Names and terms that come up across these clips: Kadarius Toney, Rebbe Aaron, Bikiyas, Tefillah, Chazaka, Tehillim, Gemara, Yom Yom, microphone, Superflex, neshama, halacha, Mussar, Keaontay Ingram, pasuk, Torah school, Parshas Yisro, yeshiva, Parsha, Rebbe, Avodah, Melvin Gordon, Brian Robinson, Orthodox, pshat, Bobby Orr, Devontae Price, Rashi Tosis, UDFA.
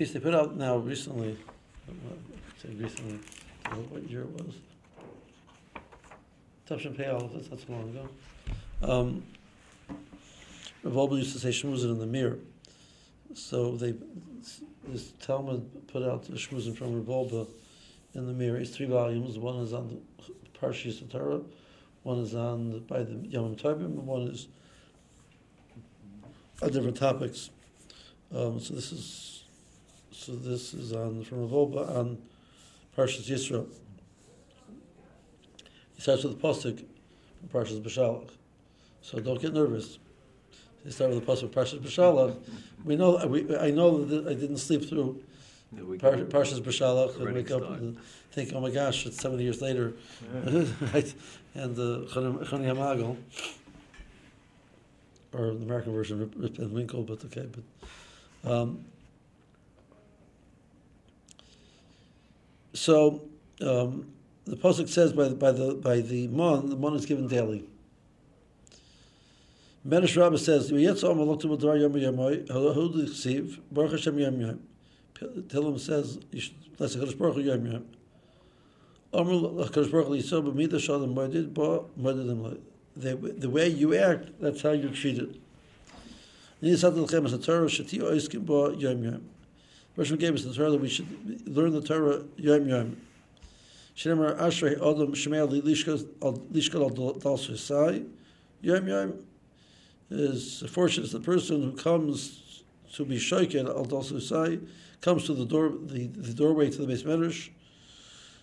piece they put out now recently. I don't know what year it was. That's long ago. Revolba used to say Shmuzin in the mirror. So this Talmud put out the Shmuzin from Revolba in the mirror. It's 3 volumes. One is on the Parshas Torah, one is on by the Yom Tovim, one is on different topics. So this is on from Revolba on Parshas Yisro. He starts with the pasuk from Parshas Beshalach. So don't get nervous. They start with the pasuk Parshas Beshalach. I know that I didn't sleep through Parshas Beshalach and wake up and think, oh my gosh, it's 70 years later, yeah. Right? And Chani or the American version, Rip and Winkle, but okay, but. So the pasuk says by the mon, the mon is given daily. Medrash Rebbe says, Baruch Hashem Yom Yom. Tehillim says, you should bless HaKadosh Baruch Hu Yom Yom. HaKadosh Baruch Hu Yisro b'mida shalom moedid ba moededim lo. The way you act, that's how you're treated. Ni yisad l'chem as a Torah shati oiskim ba Yom Yom. Hashem gave us the Torah that we should learn the Torah Yom Yom. Shemar Ashrei Adam Shemel Lishkal Dal Susai Yom Yom. Is fortunate is the person who comes to be shayken al dal susai, comes to the doorway to the Beis Medrash.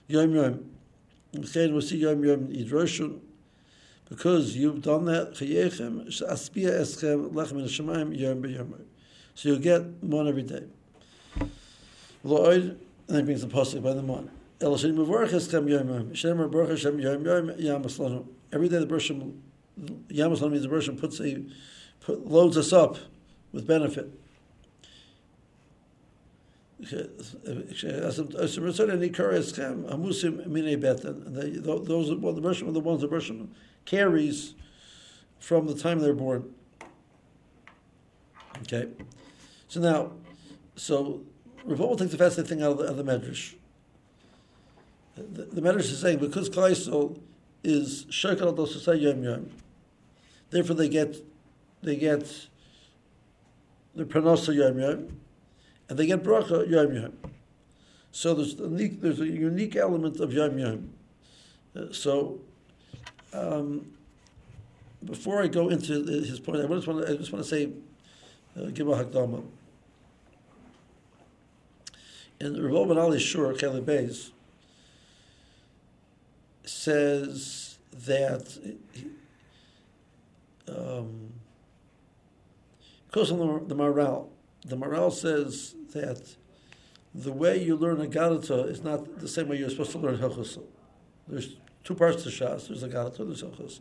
Yom Yom, again we see Yom Yom idroshun, because you've done that chayechem aspia eschem lechem neshamaim yom b'yom, so you'll get mon every day. Lord, and that brings the pasuk by the mon. Elashin mevorach eschem yom yom, shemar baruch Hashem yom yom yamaslanu. Every day the brashim. Yamaslam means the brashim loads us up with benefit. The brashim are the ones the brashim carries from the time they're born. Okay, so Revolba takes the fascinating thing out of the Medrash. The Medrash is saying because Kleisel is shaykel al dal susai yom yom. Therefore, they get the parnasa yom yom, and they get bracha yom yom. So there's a unique element of yom yom. Before I go into his point, I just want to say, give a hakdama. In the Rebbe Aaron Shur Keli Beis says that. Of course, on the morale. The morale says that the way you learn Agadata is not the same way you're supposed to learn Hilchos. There's 2 parts to Shas. There's Agadata, there's Hilchos.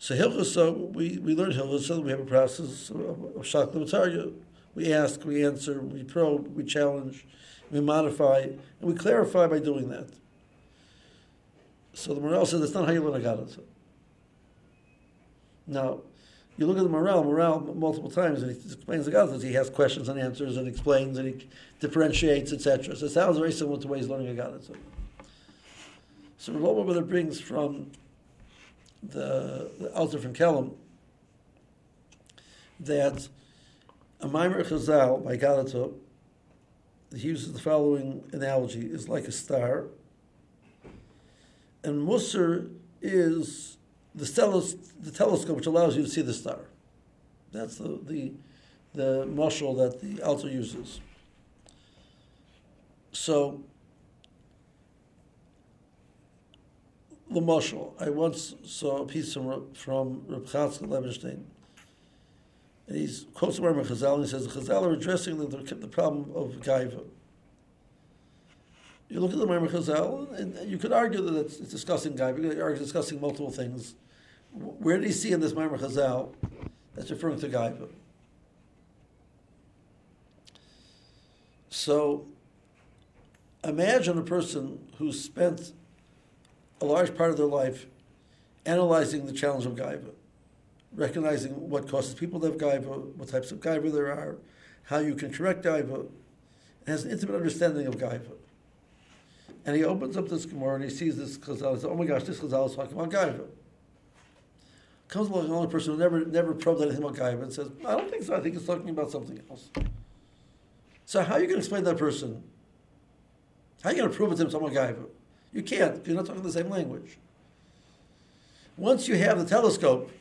So Hilchos, we learn Hilchos, we have a process of Shach L'Matarya. We ask, we answer, we probe, we challenge, we modify, and we clarify by doing that. So the morale says that's not how you learn Agadata. Now, you look at the morale multiple times, and he explains the Agadata. He has questions and answers, and explains, and he differentiates, etc. So it sounds very similar to the way he's learning Agadata. So Revolba brother brings from the altar from Kelem that a Maimer Chazal by Agadata, he uses the following analogy: is like a star, and Musar is the telescope which allows you to see the star. That's the marshal that the altar uses. So, the marshal. I once saw a piece from Rebbe Chatzkel Levenstein. And he quotes the Rambam of Chazal, and he says, the Chazal are addressing the problem of Gaiva. You look at the Rambam of Chazal, and you could argue that it's discussing Gaiva. You could argue it's discussing multiple things. Where do you see in this Maimer Chazal that's referring to Gaiva? So, imagine a person who spent a large part of their life analyzing the challenge of Gaiva, recognizing what causes people to have Gaiva, what types of Gaiva there are, how you can correct Gaiva, and has an intimate understanding of Gaiva. And he opens up this Gemara and he sees this Chazal. He says, oh my gosh, this Chazal is talking about Gaiva. Comes along another person who never probed anything about Gaiva and says, I don't think so, I think it's talking about something else. So how are you going to explain to that person? How are you going to prove it to him talking about Gaiva? You can't, because you're not talking the same language. Once you have the telescope,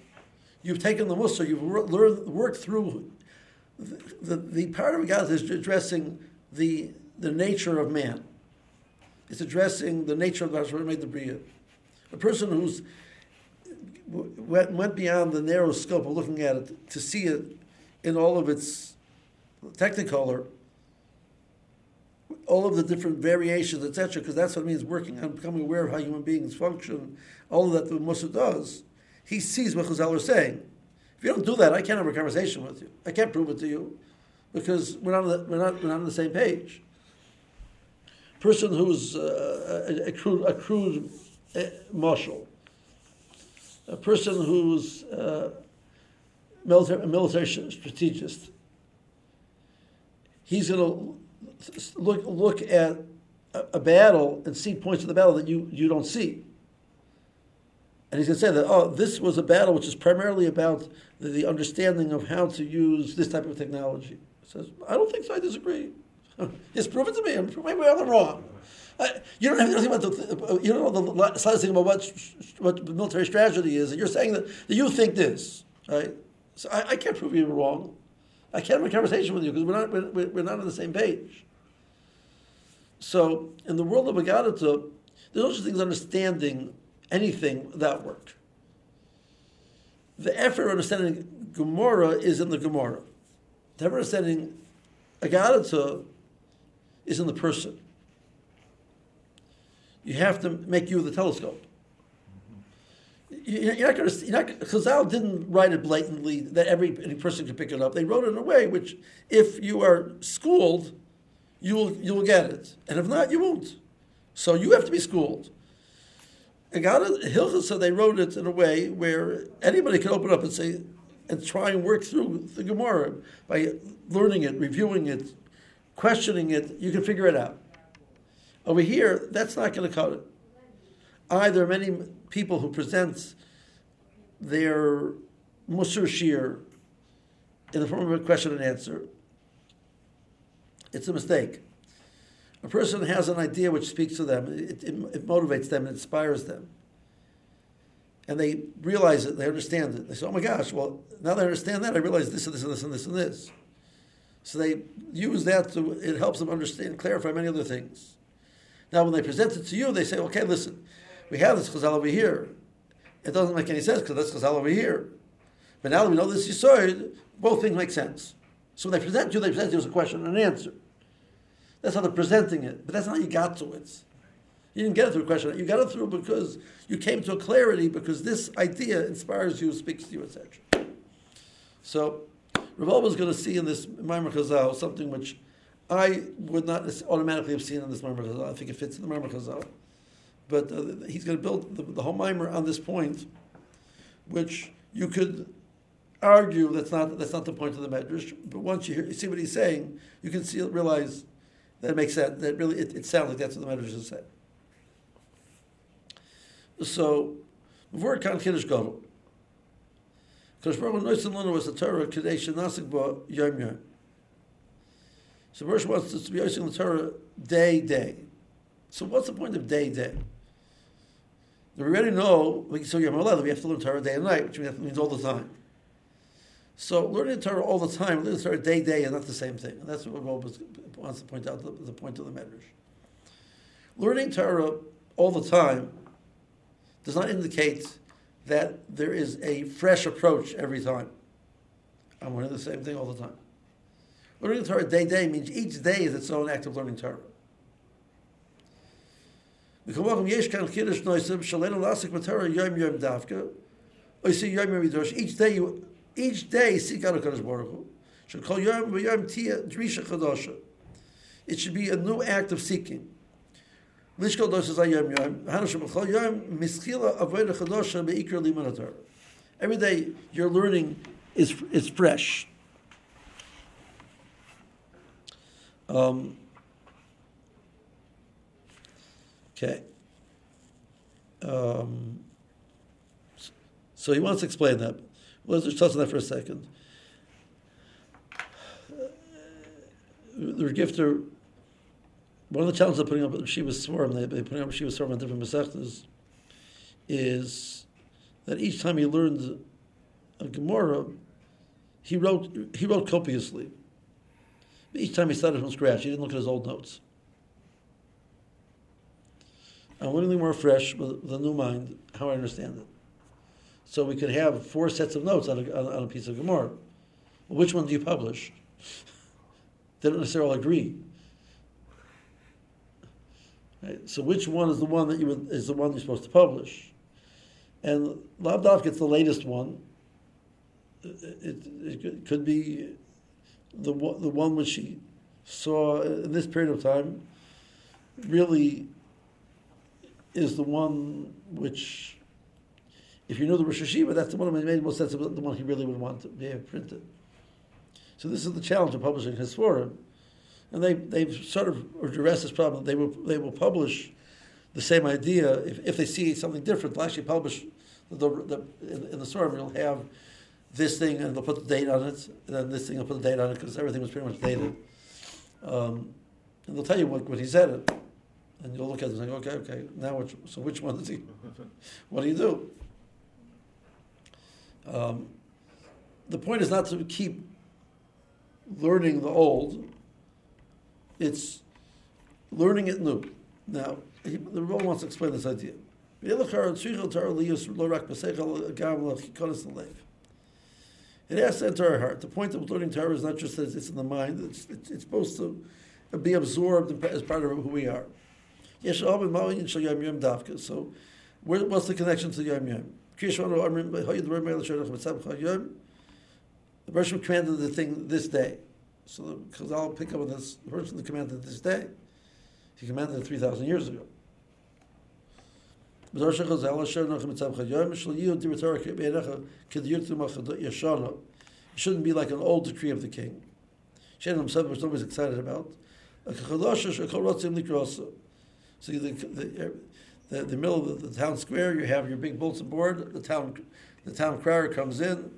you've taken the Mussar, you've worked through the part of God is addressing the nature of man. It's addressing the nature of the Hashem made the Bria. A person who's went beyond the narrow scope of looking at it to see it in all of its technicolor, all of the different variations, etc., because that's what it means, working on becoming aware of how human beings function, all of that the Mussar does, he sees what Chazal are saying. If you don't do that, I can't have a conversation with you. I can't prove it to you because we're not on the same page. Person who's a crude marshal, a person who's a military strategist, he's going to look at a battle and see points of the battle that you don't see. And he's going to say that, oh, this was a battle which is primarily about the understanding of how to use this type of technology. He says, I don't think so, I disagree. Yes, prove it to me. Maybe I'm wrong. You don't have anything about you don't know the slightest thing about what military strategy is, and you're saying that you think this, right? So I can't prove you wrong. I can't have a conversation with you because we're not on the same page. So in the world of Avodah, there's no such thing as understanding anything without work. The effort of understanding Gemara is in the Gemara. The effort of understanding Avodah is in the person. You have to make you the telescope. You're not Chazal didn't write it blatantly that any person can pick it up. They wrote it in a way which, if you are schooled, you will get it, and if not, you won't. So you have to be schooled. Hilchasa, they wrote it in a way where anybody can open up and say, and try and work through the Gemara by learning it, reviewing it, questioning it. You can figure it out. Over here, that's not going to cut it. Either many people who present their Mussar Shir in the form of a question and answer, it's a mistake. A person has an idea which speaks to them, it motivates them, it inspires them. And they realize it, they understand it. They say, oh my gosh, well, now they understand that, I realize this and this and this and this and this. So they use that, it helps them understand, clarify many other things. Now when they present it to you, they say, okay, listen, we have this Chazal over here. It doesn't make any sense because that's Chazal over here. But now that we know this Yisod, both things make sense. So when they present you as a question and an answer. That's how they're presenting it, but that's not how you got to it. You didn't get it through a question. You got it through because you came to a clarity because this idea inspires you, speaks to you, etc. So, Revolba is going to see in this Maimer Chazal something which I would not automatically have seen in this Maimer Chazal. I think it fits in the Maimer Chazal. But he's going to build the whole Maimer on this point, which you could argue that's not the point of the Medrash. But once you see what he's saying, you can realize. That makes sense. That really, it sounds like that's what the Medrash is saying. So, before Khan Kiddush Gadol, Kiddush Baruch Hu Noisin Lanu was the Torah Kedei Shenasik Bo Yom Yom. So, Baruch wants us to be Noisin the Torah day. So, what's the point of day? We already know. So, Yom Ha'Leil, we have to learn Torah day and night, which means all the time. So learning Torah all the time, learning Torah day is not the same thing. And that's what Rebbe wants to point out, the point of the Medrash. Learning Torah all the time does not indicate that there is a fresh approach every time. I'm learning the same thing all the time. Learning Torah day means each day is its own act of learning Torah. Each day, seek out HaKadosh Baruch Hu. Should call Yom Yom Tia Drisha Chadasha. It should be a new act of seeking. Lishkol Doshas Yom Yom. Hanushem B'Chol Yom Mischila Avodah Chadasha BeIkar Limud Torah. Every day your learning is fresh. Okay. So he wants to explain that. Let's just touch on that for a second. The Gifter, one of the challenges of putting up Yeshiva's Swarm, they putting up Yeshiva's Swarm on different Masechtas, is that each time he learned a Gemara, he wrote copiously. Each time he started from scratch, he didn't look at his old notes. I'm learning more fresh with a new mind, how I understand it. So we could have four sets of notes on a piece of Gemara. Which one do you publish? They don't necessarily agree. Right? So which one is the one that you're supposed to publish? And Labdaf gets the latest one. It could be the one which he saw in this period of time really is the one which, if you know the Rosh Hashiva, that's the one that made most sense of the one he really would want to be printed. So this is the challenge of publishing his forum. And they've sort of addressed this problem. They will publish the same idea if they see something different. They'll actually publish in the forum. You'll have this thing and they'll put the date on it, and then this thing will put the date on it because everything was pretty much dated. And they'll tell you what he said it, and you'll look at it and think, okay. Now which one is he? What do you do? The point is not to keep learning the old, it's learning it new. Now, the Rebbe wants to explain this idea. It has to enter our heart. The point of learning Torah is not just that it's in the mind, it's supposed to be absorbed as part of who we are. So, what's the connection to Yom Yom? The person commanded the thing this day. So the Chazal pick up on this person that commanded this day. He commanded it 3,000 years ago. It shouldn't be like an old decree of the king. Shem himself was always excited about. So the middle of the town square, you have your big bulletin board. The town crier comes in.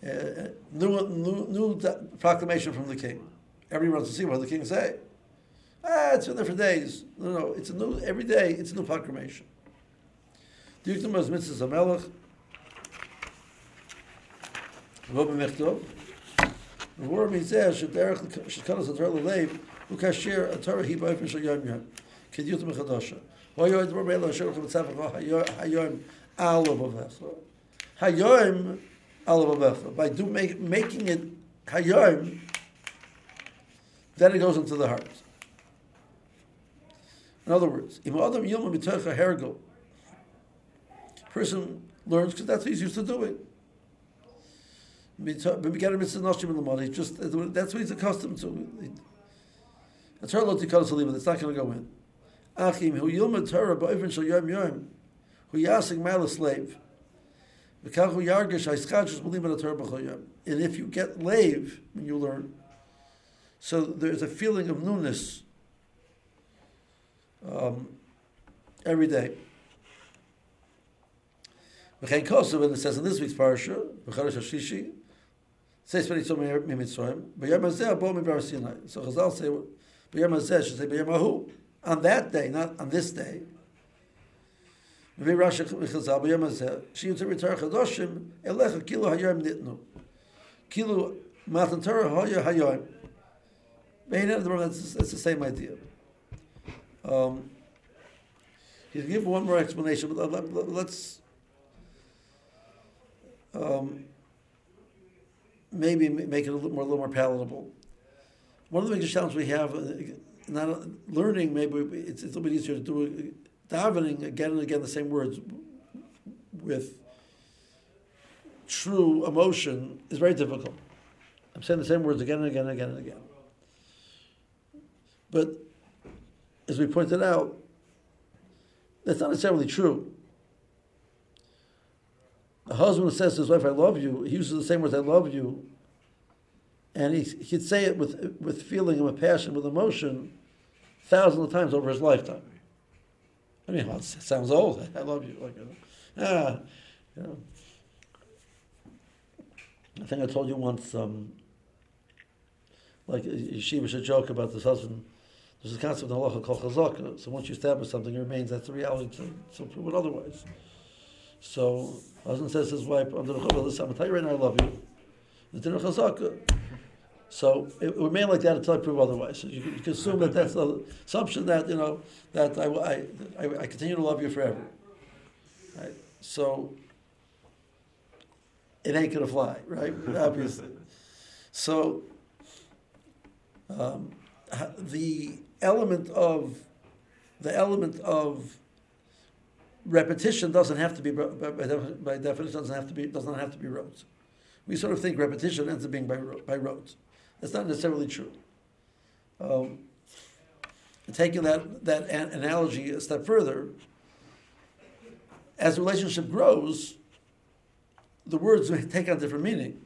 New proclamation from the king. Everyone wants to see what the king say. It's been there for days. No, it's a new every day. It's a new proclamation. By making it hayom, then it goes into the heart. In other words, if Adam Yilma Mitocha Hergo, person learns because that's what he's used to doing. That's what he's accustomed to. It's not going to go in. Achim who Yilma Torah ba'ivin shel yom yom, who yasig mal a slave. And if you get lave when you learn, so there's a feeling of newness every day. And it says in this week's parsha, so Chazal say, on that day, not on this day. That's the same idea. He'll give one more explanation, but let's maybe make it a little more palatable. One of the biggest challenges we have, not learning, maybe it's a little bit easier to do. Davening again and again the same words with true emotion is very difficult. I'm saying the same words again and again and again and again. But as we pointed out, that's not necessarily true. A husband says to his wife, I love you, he uses the same words, I love you, And he could say it with feeling and with passion, with emotion, thousands of times over his lifetime. I mean, well, it sounds old. I love you. Like, you know. I think I told you once, like yeshiva should joke about this husband. There's a concept in halacha called chazaka. So once you establish something, it remains. That's the reality to prove it otherwise. So husband says to his wife, I'm going to tell you right now, I love you. The dinner chazaka. So it remained like that until I prove otherwise. So you can assume that that's the assumption that, you know, that I continue to love you forever. Right? So it ain't going to fly, right? Obviously. So the element of repetition doesn't have to be by definition doesn't have to be rote. We sort of think repetition ends up being by rote. That's not necessarily true. Taking that analogy a step further, as the relationship grows, the words may take on different meaning.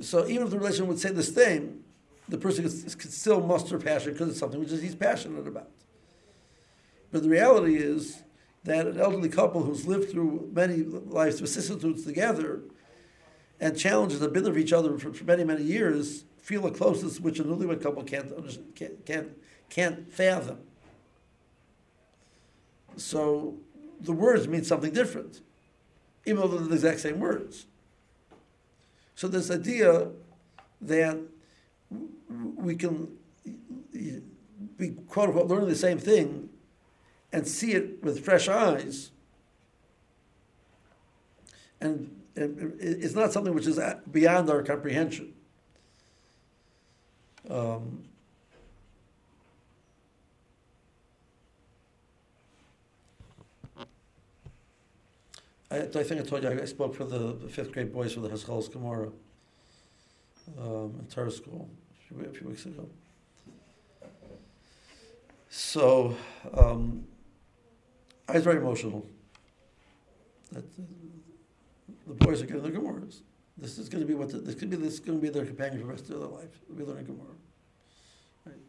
So even if the relation would say the same, the person could still muster passion because it's something which he's passionate about. But the reality is that an elderly couple who's lived through many life's vicissitudes together and challenges have been with each other for many, many years, feel a closeness which a newlywed couple can't fathom. So the words mean something different, even though they're the exact same words. So this idea that we can be, quote unquote, learning the same thing and see it with fresh eyes, and it's not something which is beyond our comprehension. I think I told you I spoke for the fifth grade boys for the Chazal's Gemara in Torah school a few weeks ago. So I was very emotional. The boys are getting their Gemaras. This is going to be this is going to be their companion for the rest of their life. They'll be learning Gemara. Right?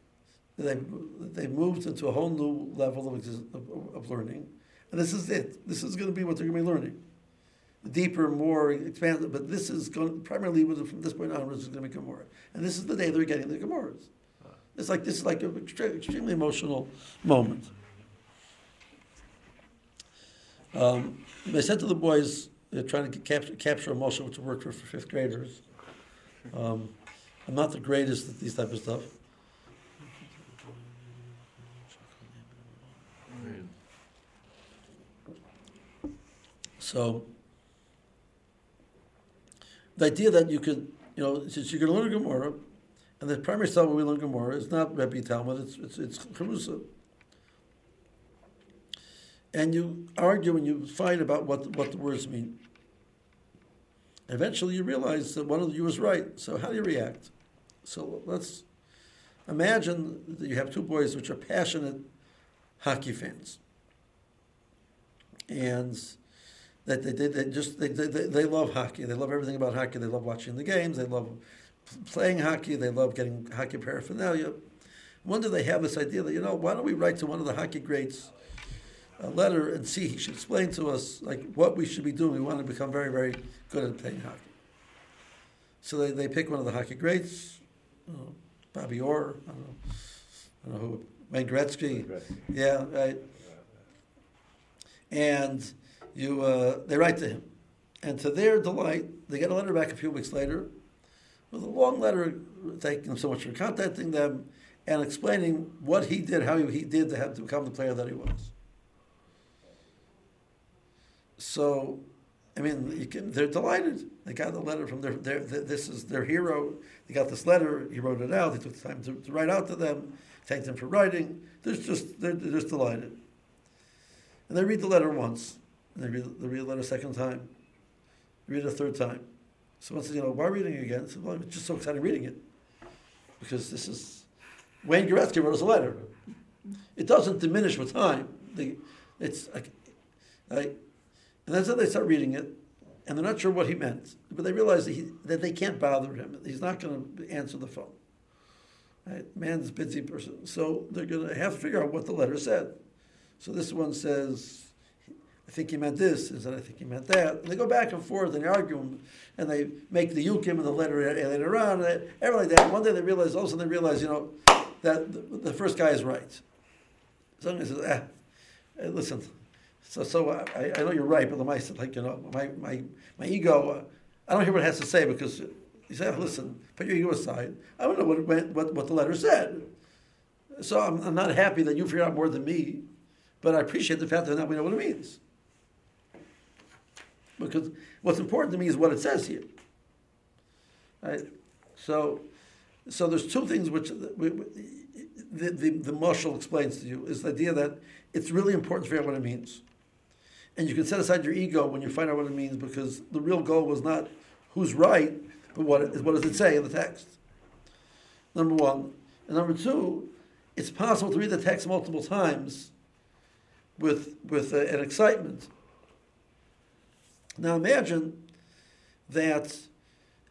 They moved into a whole new level of learning, and this is it. This is going to be what they're going to be learning, deeper, more expansive. But this is going primarily from this point onwards is going to be Gemara, and this is the day they're getting their Gemaras. It's like this is like an extremely emotional moment. I said to the boys. They're trying to capture emotion, which worked for fifth graders. I'm not the greatest at these type of stuff. So the idea that you could, you know, since you're going to learn Gemara, and the primary style where we learn Gemara is not Rebbe Talmud, it's Chavrusa. And you argue and you fight about what the words mean. Eventually you realize that one of you was right. So how do you react? So let's imagine that you have two boys which are passionate hockey fans. And that they love hockey. They love everything about hockey. They love watching the games. They love playing hockey. They love getting hockey paraphernalia. One day they have this idea that, you know, why don't we write to one of the hockey greats a letter and see, he should explain to us like what we should be doing. We want to become very, very good at playing hockey. So they pick one of the hockey greats, Bobby Orr, I don't know who, Wayne Gretzky. Yeah, right. And they write to him. And to their delight, they get a letter back a few weeks later with a long letter thanking them so much for contacting them and explaining what he did, how he did to have to become the player that he was. So, I mean, they're delighted. They got the letter from this is their hero. They got this letter. He wrote it out. They took the time to write out to them. Thanked them for writing. They're just delighted. And they read the letter once. And they read the letter a second time. They read it a third time. So once again, why reading it again? Well, it's just so exciting reading it. Because this is, Wayne Gretzky wrote us a letter. It doesn't diminish with time. It's like, and that's how they start reading it. and they're not sure what he meant, but they realize that, that they can't bother him. He's not going to answer the phone. Right? Man's a busy person. So they're going to have to figure out what the letter said. So this one says, I think he meant this, and said, I think he meant that. And they go back and forth, and they argue, and they make the yukim and the letter later on, and everything like that. One day they realize, all of a sudden they realize, you know, that the first guy is right. Somebody says, listen, so I know you're right, but the mice, like, you know, my ego, I don't hear what it has to say, because you say, listen, put your ego aside. I don't know what the letter said. So I'm not happy that you figured out more than me, but I appreciate the fact that now we know what it means. Because what's important to me is what it says here. Right? So there's two things which the Moshel explains to you, is the idea that it's really important to figure out what it means. And you can set aside your ego when you find out what it means, because the real goal was not who's right, but what does it say in the text. Number one. And number two, it's possible to read the text multiple times with an excitement. Now imagine that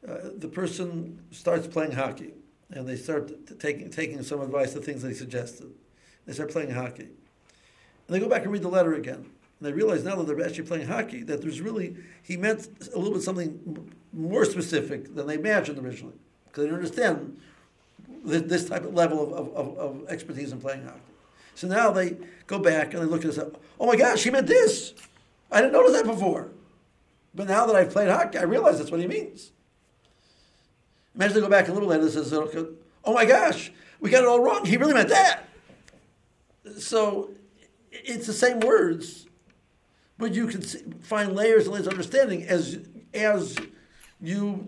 the person starts playing hockey, and they start taking some advice, the things that he suggested. They start playing hockey. And they go back and read the letter again. And they realize now that they're actually playing hockey, that there's really, he meant a little bit something more specific than they imagined originally, because they don't understand this type of level of expertise in playing hockey. So now they go back and they look at this, oh my gosh, he meant this. I didn't notice that before. But now that I've played hockey, I realize that's what he means. Imagine they go back a little later and says, oh my gosh, we got it all wrong. He really meant that. So it's the same words, but you can find layers and layers of understanding as you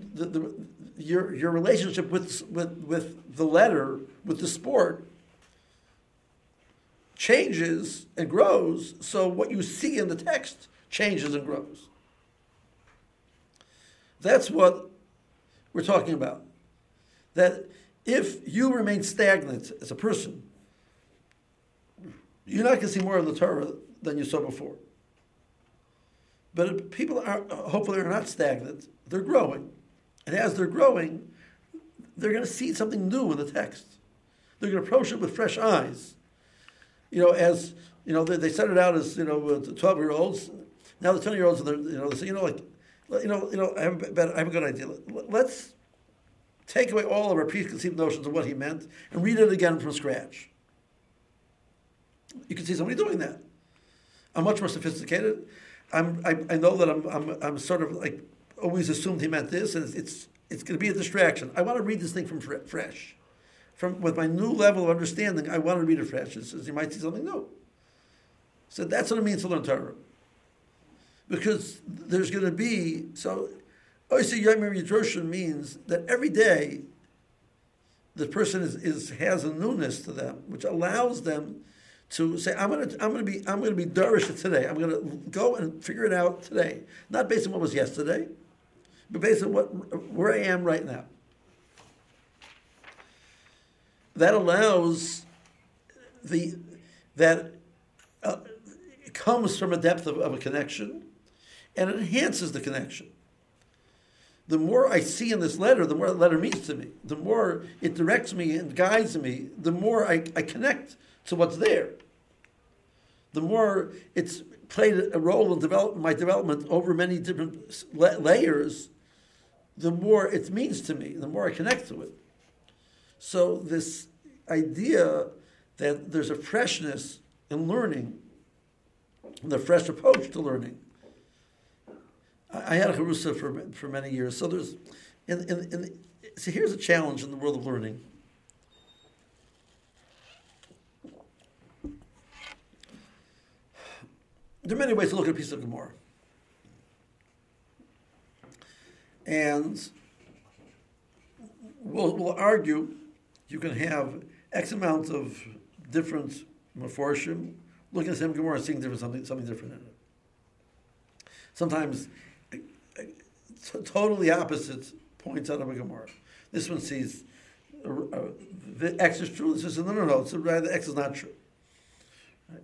your relationship with the letter, with the sport, changes and grows, so what you see in the text changes and grows. That's what we're talking about. That if you remain stagnant as a person, you're not going to see more of the Torah than you saw before. But if people hopefully are not stagnant. They're growing. And as they're growing, they're going to see something new in the text. They're going to approach it with fresh eyes. You know, as, you know, they started out as, you know, 12-year-olds. Now the 20-year-olds, and I have a good idea. Let's take away all of our preconceived notions of what he meant and read it again from scratch. You can see somebody doing that. I'm much more sophisticated. I know that I'm sort of like always assumed he meant this, and it's going to be a distraction. I want to read this thing from fresh, with my new level of understanding. I want to read it fresh. It says you might see something new. So that's what it means to learn Torah. Because there's going to be, so Oisei Yomer Yidroshen means that every day the person has a newness to them, which allows them to say, I'm going to be Darish today. I'm going to go and figure it out today, not based on what was yesterday, but based on where I am right now. That allows it comes from a depth of a connection. And it enhances the connection. The more I see in this letter, the more the letter means to me. The more it directs me and guides me, the more I connect to what's there. The more it's played a role in my development over many different layers, the more it means to me, the more I connect to it. So this idea that there's a freshness in learning, the fresh approach to learning. I had a Chavrusa for many years. So there's, so here's a challenge in the world of learning. There are many ways to look at a piece of Gemara. And we'll argue you can have X amount of different meforshim looking at the same Gemara and seeing something different in it. Sometimes totally opposite points out of a Gemara. This one sees the X is true. This is no. So rather, X is not true. Right?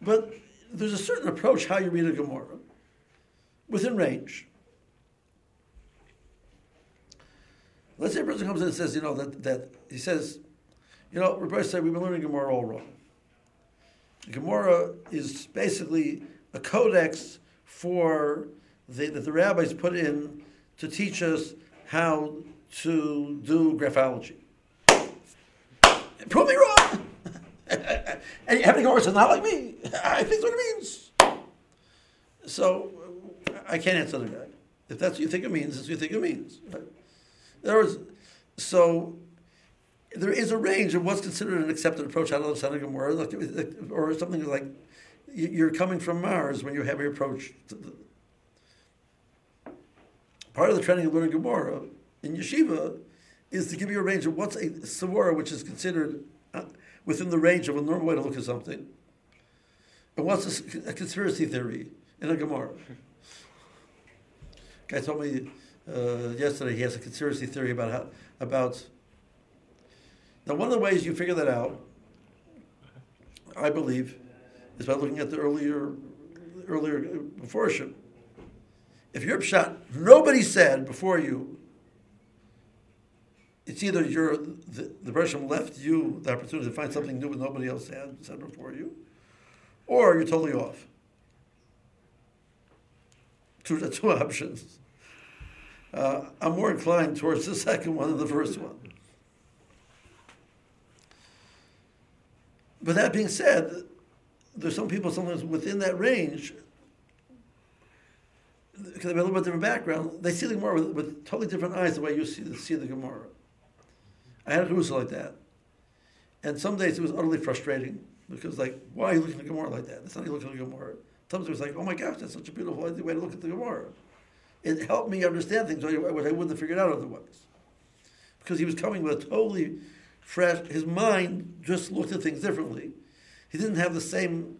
But there's a certain approach how you read a Gemara, within range. Let's say a person comes in and says, Rebbe said, we've been learning Gemara all wrong. The Gemara is basically a codex that the rabbis put in to teach us how to do graphology. Prove me wrong! And you have any Gemara says, not like me. I think that's what it means. So, I can't answer the guy. If that's what you think it means, that's what you think it means. Right? In other words, so there is a range of what's considered an accepted approach out of the Santa Gemara, or something like you're coming from Mars when you have your approach. Part of the training of learning Gemara in yeshiva is to give you a range of what's a Sivora, which is considered within the range of a normal way to look at something, and what's a conspiracy theory in a Gemara. Guy told me yesterday he has a conspiracy theory about. Now, one of the ways you figure that out, I believe, is by looking at the earlier before Hashem. If you're pshat, nobody said before you, it's either the brashim left you the opportunity to find something new that nobody else said before you, or you're totally off. Two options. I'm more inclined towards the second one than the first one. But that being said, there's some people sometimes within that range, because they have a little bit different background, they see the Gemara with totally different eyes the way you see the Gemara. I had a Chavrusa like that. And some days it was utterly frustrating, because why are you looking at the Gemara like that? That's not you looking at the Gemara. Sometimes it was oh my gosh, that's such a beautiful way to look at the Gemara. It helped me understand things which I wouldn't have figured out otherwise. Because he was coming with a totally fresh, his mind just looked at things differently. He didn't have the same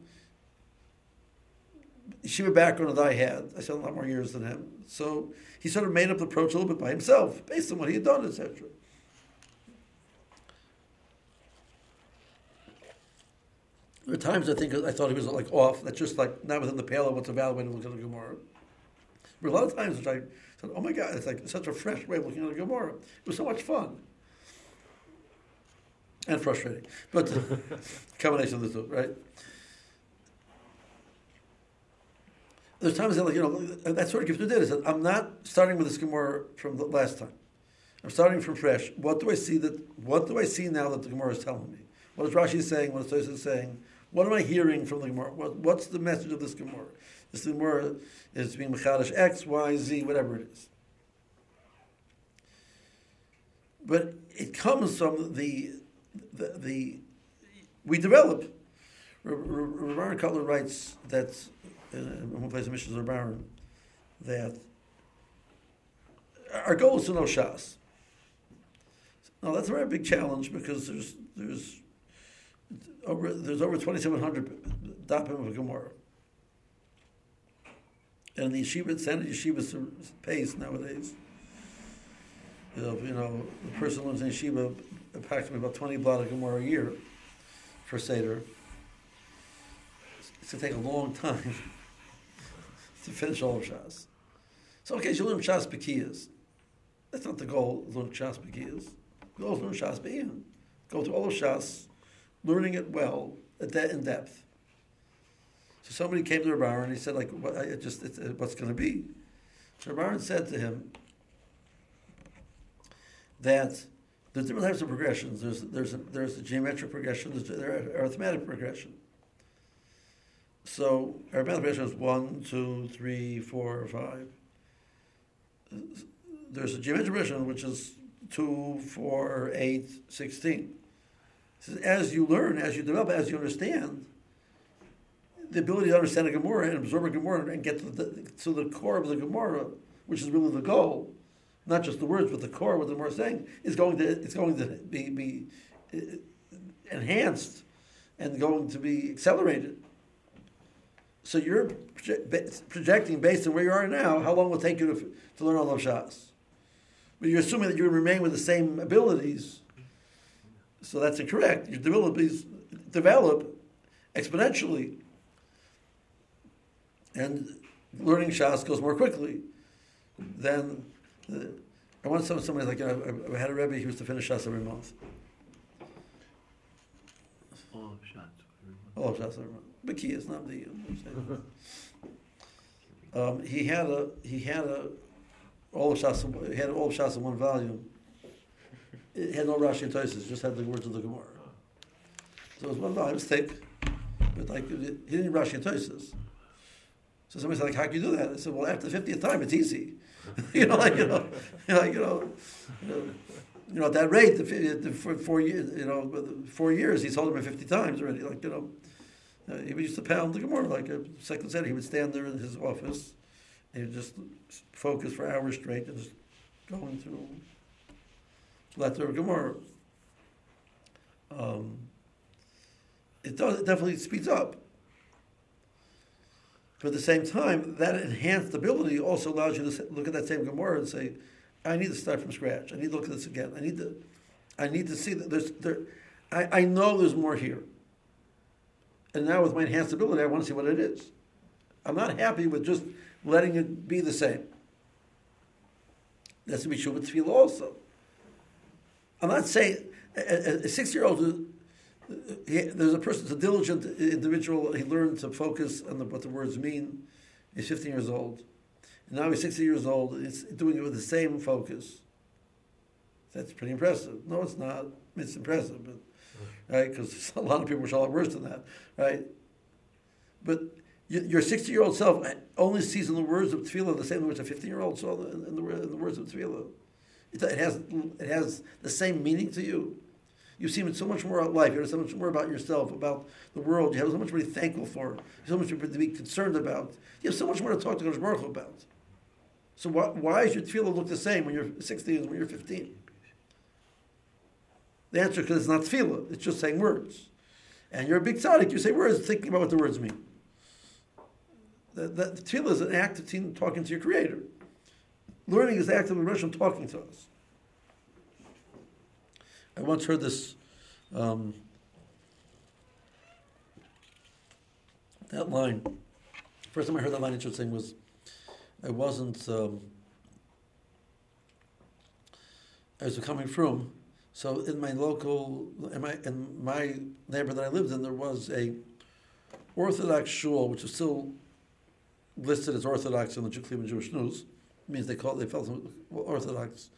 yeshiva background that I had. I spent a lot more years than him. So he sort of made up the approach a little bit by himself, based on what he had done, etc. There were times I thought he was off. That's just not within the pale of what's a valid way to look at the Gemara. There were a lot of times which I said, oh my God, it's such a fresh way of looking at the Gemara. It was so much fun. And frustrating. But combination of the two, right? There's times that, that sort of gives me did. I said, I'm not starting with this Gemara from the last time. I'm starting from fresh. What do I see now that the Gemara is telling me? What is Rashi saying? What is Tosfos saying? What am I hearing from the Gemara? What's the message of this Gemara? This Gemara is being Mechadash X, Y, Z, whatever it is. But it comes from the we develop. Rebbe Aaron Cutler writes that in one place in Mishnah's Rebbe Aaron that our goal is to know Shas. Now that's a very big challenge because there's over 2,700 dapim of Gemara, and the yeshiva standard yeshiva's pace nowadays. The person lives in yeshiva approximately about 20 blot of Gemara a year for Seder. It's going to take a long time to finish all of Shas. So, okay, you learn Shas Bikiyas. That's not the goal, learn Shas Bikiyas. The goal is learn Shas B'iyun. Go through all of Shas, learning it well, in depth. So somebody came to Rebbe Aaron and he said, what's going to be? So Rebbe Aaron said to him, that there's different types of progressions. There's a geometric progression, there's an arithmetic progression. So arithmetic progression is 1, 2, 3, 4, 5. There's a geometric progression which is 2, 4, 8, 16. So as you learn, as you develop, as you understand, the ability to understand a Gemara and absorb a Gemara and get to the core of the Gemara, which is really the goal, not just the words, but the core of what the Gemara is saying, is going to be enhanced and going to be accelerated. So you're projecting based on where you are now, how long it will take you to learn all those Shas. But you're assuming that you remain with the same abilities, so that's incorrect. You develop exponentially. And learning Shas goes more quickly than... I once saw somebody like, I had a Rebbe, he used to finish Shas every month. All of Shas every month. Bikiyas, not the... He had all of Shas in one volume. It had no Rashi Tosis, it just had the words of the Gemara. So it was one volume, it was thick, but like, he didn't need Rashi Tosis. So somebody said, like, how can you do that? I said, well, after the 50th time, it's easy. At that rate, for four years, he's told him 50 times already. He used to pound the Gemara. Second Saturday, he would stand there in his office, and he would just focus for hours straight, and just going through letter of Gemara. It definitely speeds up. But at the same time, that enhanced ability also allows you to look at that same Gemara and say, I need to start from scratch. I need to look at this again. I need to see that I know there's more here. And now with my enhanced ability, I want to see what it is. I'm not happy with just letting it be the same. That's to be true with Tefillah also. I'm not saying, a 6-year-old, there's a person, it's a diligent individual, he learned to focus on what the words mean. He's 15 years old. And now he's 60 years old, and he's doing it with the same focus. That's pretty impressive. No, it's not. It's impressive, but... right? Because a lot of people are a lot worse than that, right? But your 60-year-old self only sees in the words of Tefillah the same words a 15-year-old saw in the words of Tefillah. It has the same meaning to you. You seem so much more about life. You know so much more about yourself, about the world. You have so much more to be thankful for. So much more to be concerned about. You have so much more to talk to Kodesh Baruch Hu about. So why should Tefillah look the same when you're 16 and when you're 15? The answer is because it's not tefillah. It's just saying words. And you're a big tzaddik. You say words thinking about what the words mean. The tefillah is an act of talking to your Creator. Learning is the act of immersion talking to us. I once heard this. That line. First time I heard that line, interesting, was I was coming from... So in my neighborhood that I lived in, there was a Orthodox shul, which was still listed as Orthodox in the Cleveland Jewish News. It means they felt Orthodox,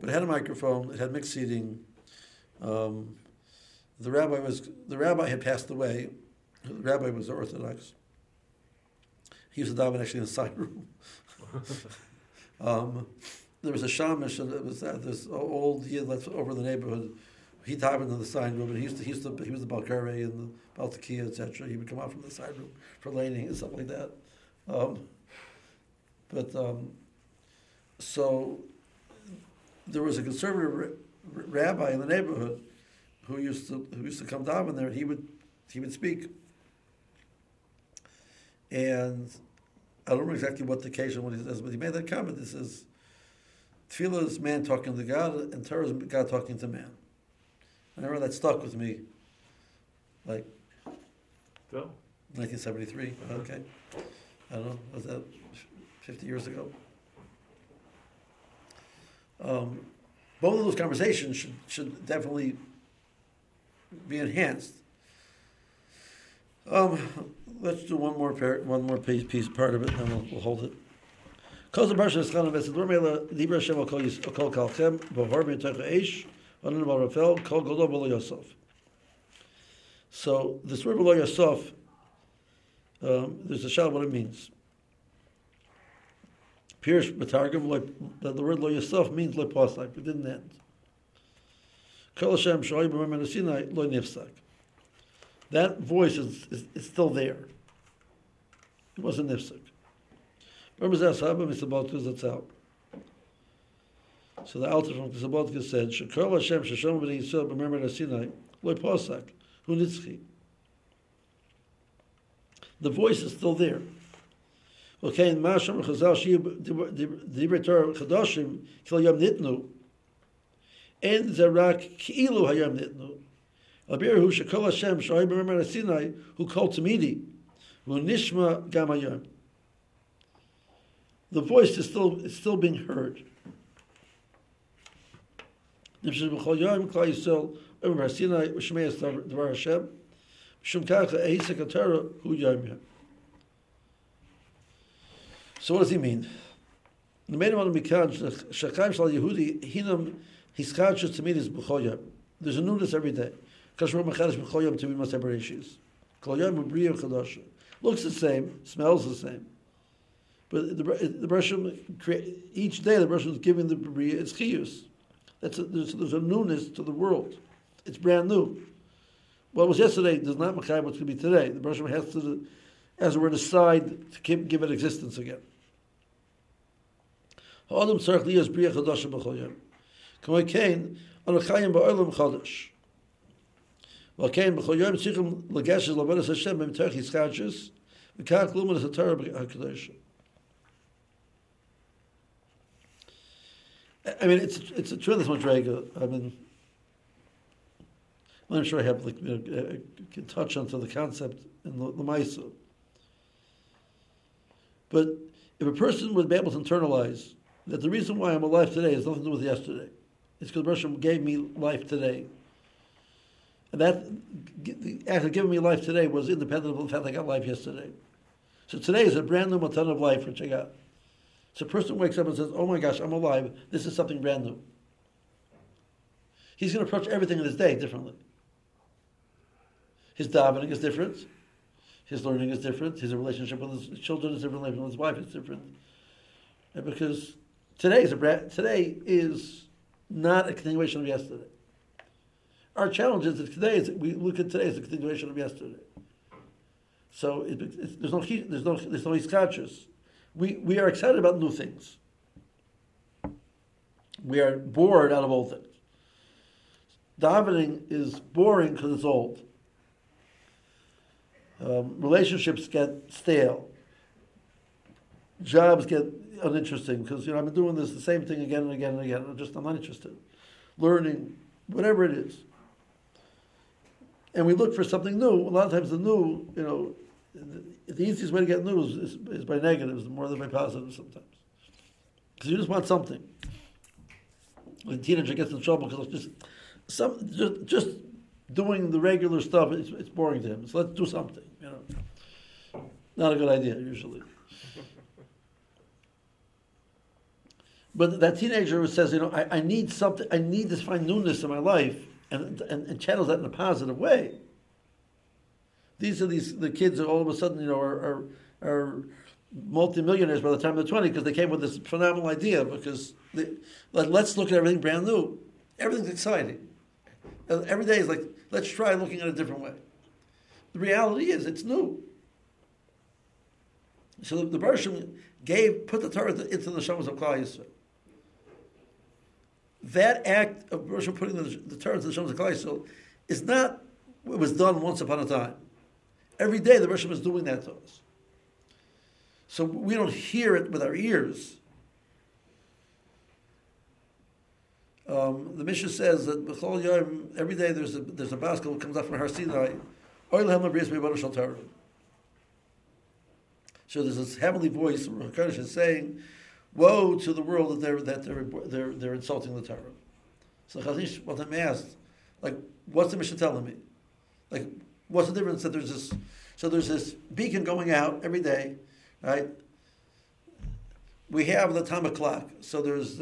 but it had a microphone. It had mixed seating. The rabbi had passed away. The rabbi was Orthodox. He used to daven actually in a side room. There was a shamish, and it was this old yid that's over the neighborhood. He davened in the side room, and he was the balkare and the baltakia, etc. He would come out from the side room for laning and stuff like that. So there was a conservative rabbi in the neighborhood who used to come daven there. He would speak, and I don't remember exactly what the occasion when he says, but he made that comment. He says, Tefillah is man talking to God, and Torah is God talking to man. And I remember that stuck with me, like, 1973, okay. I don't know, was that 50 years ago? Both of those conversations should definitely be enhanced. Let's do one more piece, part of it, and we'll hold it. Kol Hashem Yosef. So this word "lo Yosef," there's a shot what it means. Pirush b'targum that the word "lo Yosef" means "lo pasek." It didn't end. Kol Hashem Shoy b'Mar Sinai lo nifsak. That voice is still there. It wasn't nifsak. So the altar from Kisabotke said, Shekor Hashem Sheshom B'nei Yisrael B'mer Mer Sinai Lo Posak Hu Nitzchi. The voice is still there. Okay, in Ma'ashem Chazal Shiyu Divrei Torah Chadoshim K'il Yom Nitnu En Zerak K'ilu Hayom Nitnu Abirhu Shekor Hashem Shoy B'mer Mer Sinai Hu Kol T'midi Hu Nishma Gam Hayom. the voice is still being heard. So what does he mean? The main one Yehudi, there's a newness every day. Looks the same, smells the same. But the brashim, each day the brashim is giving the bria its chiyus. There's a newness to the world. It's brand new. What was yesterday does not makai what's going to be today. The brashim has to, as it were, decide to give it existence again. I mean, it's a tremendous madrega. I mean, I'm sure I have can touch onto the concept in the Maisa. But if a person would be able to internalize that the reason why I'm alive today has nothing to do with yesterday, it's because Hashem gave me life today. And that the act of giving me life today was independent of the fact I got life yesterday. So today is a brand new matan of life which I got. So a person wakes up and says, oh my gosh, I'm alive. This is something brand new. He's going to approach everything in his day differently. His davening is different. His learning is different. His relationship with his children is different. His relationship with his wife is different. And because today is not a continuation of yesterday. Our challenge is that today is, we look at today as a continuation of yesterday. So there's no hiskachus. We are excited about new things. We are bored out of old things. Davening is boring because it's old. Relationships get stale. Jobs get uninteresting because I've been doing the same thing again and again and again. I'm not interested. Learning, whatever it is, and we look for something new. A lot of times, the new, the easiest way to get new is by negatives more than by positives sometimes, because you just want something. The teenager gets in trouble because just doing the regular stuff it's boring to him. So let's do something. Not a good idea usually. But that teenager who says, I need something, I need to find newness in my life, and channels that in a positive way. These are the kids that all of a sudden, are multimillionaires by the time they're 20 because they came with this phenomenal idea because let's look at everything brand new. Everything's exciting. Every day is like, let's try looking at it a different way. The reality is it's new. So the Bershom put the Torah into the Shemus of Klal Yisrael. That act of Rosh putting the Torah into the Shemus of Klal Yisrael is not what was done once upon a time. Every day the Rosh is doing that to us. So we don't hear it with our ears. The Mishnah says that B'chol Yom, every day there's a basket that comes up from Har Sinai. So there's this heavenly voice from HaKadosh is saying, woe to the world that they're insulting the Torah. So Chazish, what I'm asked, what's the Mishnah telling me? What's the difference that there's this beacon going out every day, right? We have the atomic clock. So there's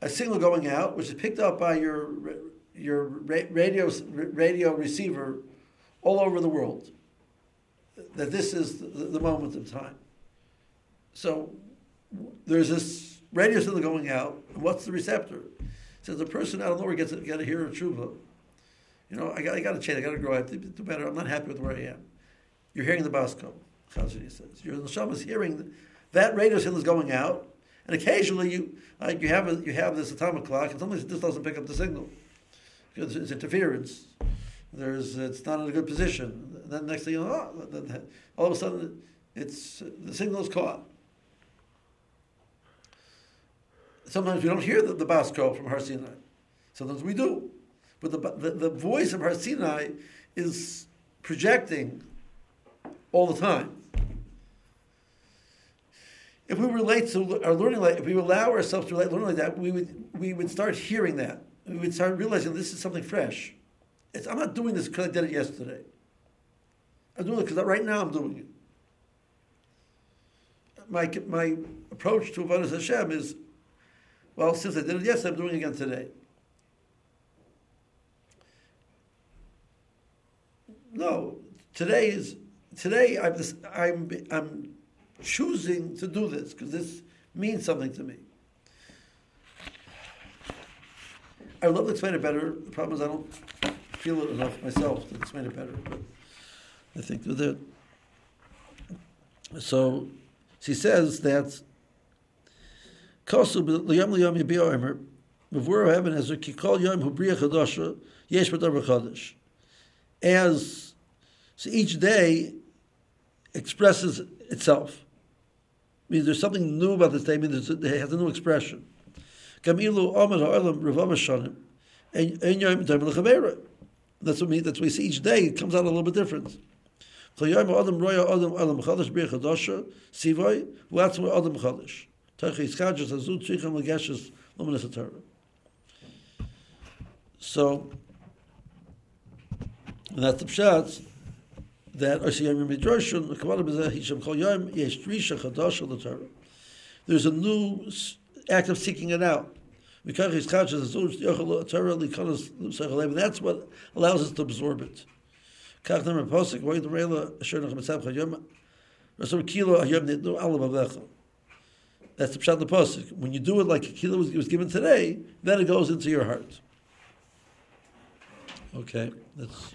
a signal going out which is picked up by your radio receiver all over the world. That this is the moment of time. So there's this radio signal going out. And what's the receptor? It says the person out of nowhere gets to hear a tshuva. I got to change. I got to grow. I have to do better. I'm not happy with where I am. You're hearing the Basco, Chazal says. Your neshama is hearing that radio signal is going out, and occasionally you have this atomic clock, and sometimes it just doesn't pick up the signal. It's interference. It's not in a good position. Then next thing you know, all of a sudden, the signal is caught. Sometimes we don't hear the bas kol from Har Sinai. Sometimes we do, but the voice of Har Sinai is projecting all the time. If we relate to our learning like, if we allow ourselves to learn like that, we would start hearing that. We would start realizing this is something fresh. I'm not doing this because I did it yesterday. I'm doing it because right now I'm doing it. My approach to Avodas Hashem is, well, since I did it yesterday, I'm doing it again today. No, today. I'm choosing to do this because this means something to me. I would love to explain it better. The problem is I don't feel it enough myself to explain it better. But I think with it. So she says that as so each day expresses itself. I mean, there's something new about this day. I mean, it has a new expression. That's what we see each day. It comes out a little bit different. So, and that's the pshat that there's a new act of seeking it out. That's what allows us to absorb it. That's the pshat of the pasuk. When you do it like a kilo was given today, then it goes into your heart. Okay, that's...